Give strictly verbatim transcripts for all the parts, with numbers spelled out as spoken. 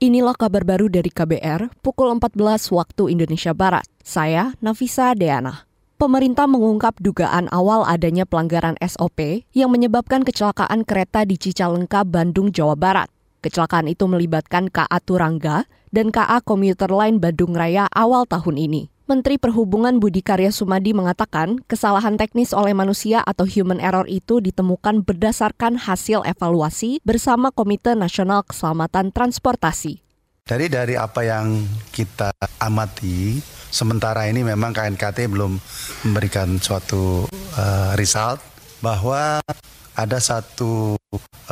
Inilah kabar baru dari K B R pukul empat belas waktu Indonesia Barat. Saya Nafisa Deana. Pemerintah mengungkap dugaan awal adanya pelanggaran S O P yang menyebabkan kecelakaan kereta di Cicalengka, Bandung, Jawa Barat. Kecelakaan itu melibatkan K A Turangga dan K A Komuter Line Bandung Raya awal tahun ini. Menteri Perhubungan Budi Karya Sumadi mengatakan kesalahan teknis oleh manusia atau human error itu ditemukan berdasarkan hasil evaluasi bersama Komite Nasional Keselamatan Transportasi. Jadi dari apa yang kita amati, sementara ini memang K N K T belum memberikan suatu uh, result bahwa ada satu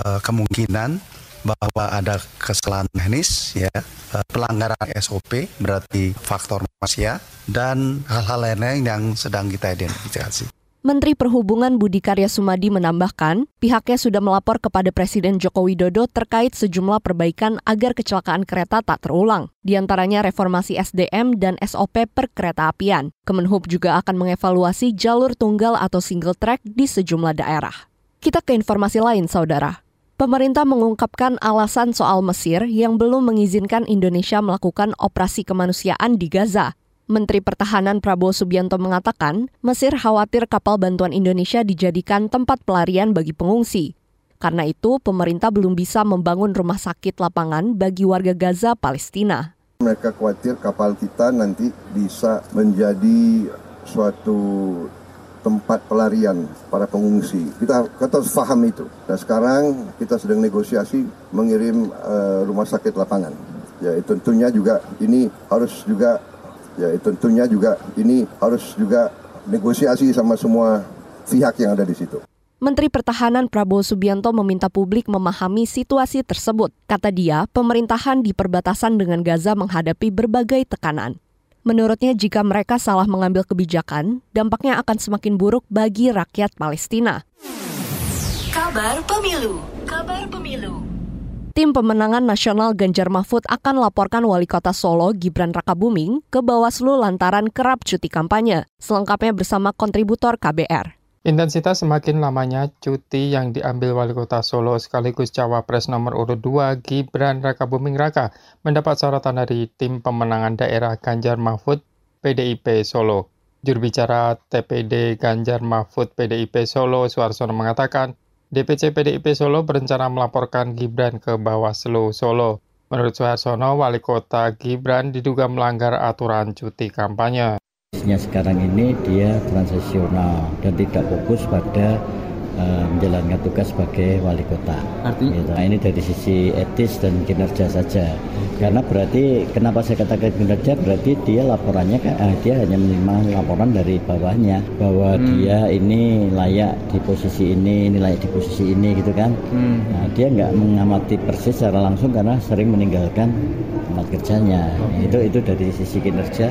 uh, kemungkinan bahwa ada kesalahan teknis, ya, uh, pelanggaran S O P berarti faktor manusia dan hal-hal lain yang sedang kita identifikasi. Menteri Perhubungan Budi Karya Sumadi menambahkan, pihaknya sudah melapor kepada Presiden Joko Widodo terkait sejumlah perbaikan agar kecelakaan kereta tak terulang, di antaranya reformasi S D M dan S O P per kereta apian. Kemenhub juga akan mengevaluasi jalur tunggal atau single track di sejumlah daerah. Kita ke informasi lain, Saudara. Pemerintah mengungkapkan alasan soal Mesir yang belum mengizinkan Indonesia melakukan operasi kemanusiaan di Gaza. Menteri Pertahanan Prabowo Subianto mengatakan, Mesir khawatir kapal bantuan Indonesia dijadikan tempat pelarian bagi pengungsi. Karena itu, pemerintah belum bisa membangun rumah sakit lapangan bagi warga Gaza, Palestina. Mereka khawatir kapal kita nanti bisa menjadi suatu tempat pelarian para pengungsi. Kita, kita harus paham itu. Dan sekarang kita sedang negosiasi mengirim uh, rumah sakit lapangan. Ya, tentunya juga ini harus juga Ya tentunya juga ini harus juga negosiasi sama semua pihak yang ada di situ. Menteri Pertahanan Prabowo Subianto meminta publik memahami situasi tersebut. Kata dia, pemerintahan di perbatasan dengan Gaza menghadapi berbagai tekanan. Menurutnya jika mereka salah mengambil kebijakan, dampaknya akan semakin buruk bagi rakyat Palestina. Kabar Pemilu. Kabar Pemilu. Tim pemenangan nasional Ganjar Mahfud akan laporkan Wali Kota Solo Gibran Rakabuming ke Bawaslu lantaran kerap cuti kampanye, selengkapnya bersama kontributor K B R. Intensitas semakin lamanya cuti yang diambil Wali Kota Solo sekaligus Cawapres nomor urut dua Gibran Rakabuming Raka mendapat sorotan dari tim pemenangan daerah Ganjar Mahfud P D I P Solo. Juru bicara T P D Ganjar Mahfud P D I P Solo Suharsono mengatakan, D P C P D I P Solo berencana melaporkan Gibran ke Bawaslu Solo. Menurut Suharsono, wali kota Gibran diduga melanggar aturan cuti kampanye. Sekarang ini dia transisional dan tidak fokus pada uh, menjalankan tugas sebagai wali kota. Artinya? Gitu. Nah, ini dari sisi etis dan kinerja saja. Karena berarti, kenapa saya katakan kinerja, berarti dia laporannya, uh, dia hanya menerima laporan dari bawahnya. Bahwa hmm. dia ini layak di posisi ini, ini layak di posisi ini gitu kan. Hmm. Nah, dia nggak mengamati persis secara langsung karena sering meninggalkan tempat kerjanya. Okay. Itu, itu dari sisi kinerja.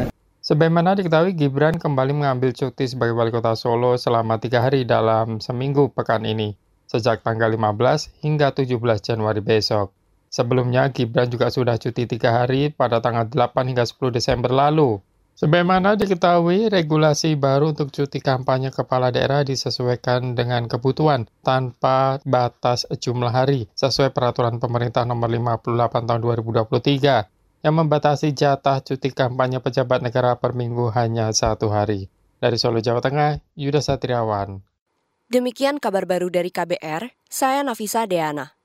Sebagaimana diketahui, Gibran kembali mengambil cuti sebagai Wali Kota Solo selama tiga hari dalam seminggu pekan ini, sejak tanggal lima belas hingga tujuh belas Januari besok. Sebelumnya, Gibran juga sudah cuti tiga hari pada tanggal delapan hingga sepuluh Desember lalu. Sebagaimana diketahui, regulasi baru untuk cuti kampanye kepala daerah disesuaikan dengan kebutuhan tanpa batas jumlah hari, sesuai peraturan pemerintah nomor lima puluh delapan tahun dua ribu dua puluh tiga. Yang membatasi jatah cuti kampanye pejabat negara per minggu hanya satu hari. Dari Solo, Jawa Tengah, Yuda Satriawan. Demikian kabar baru dari K B R, saya Nafisa Deana.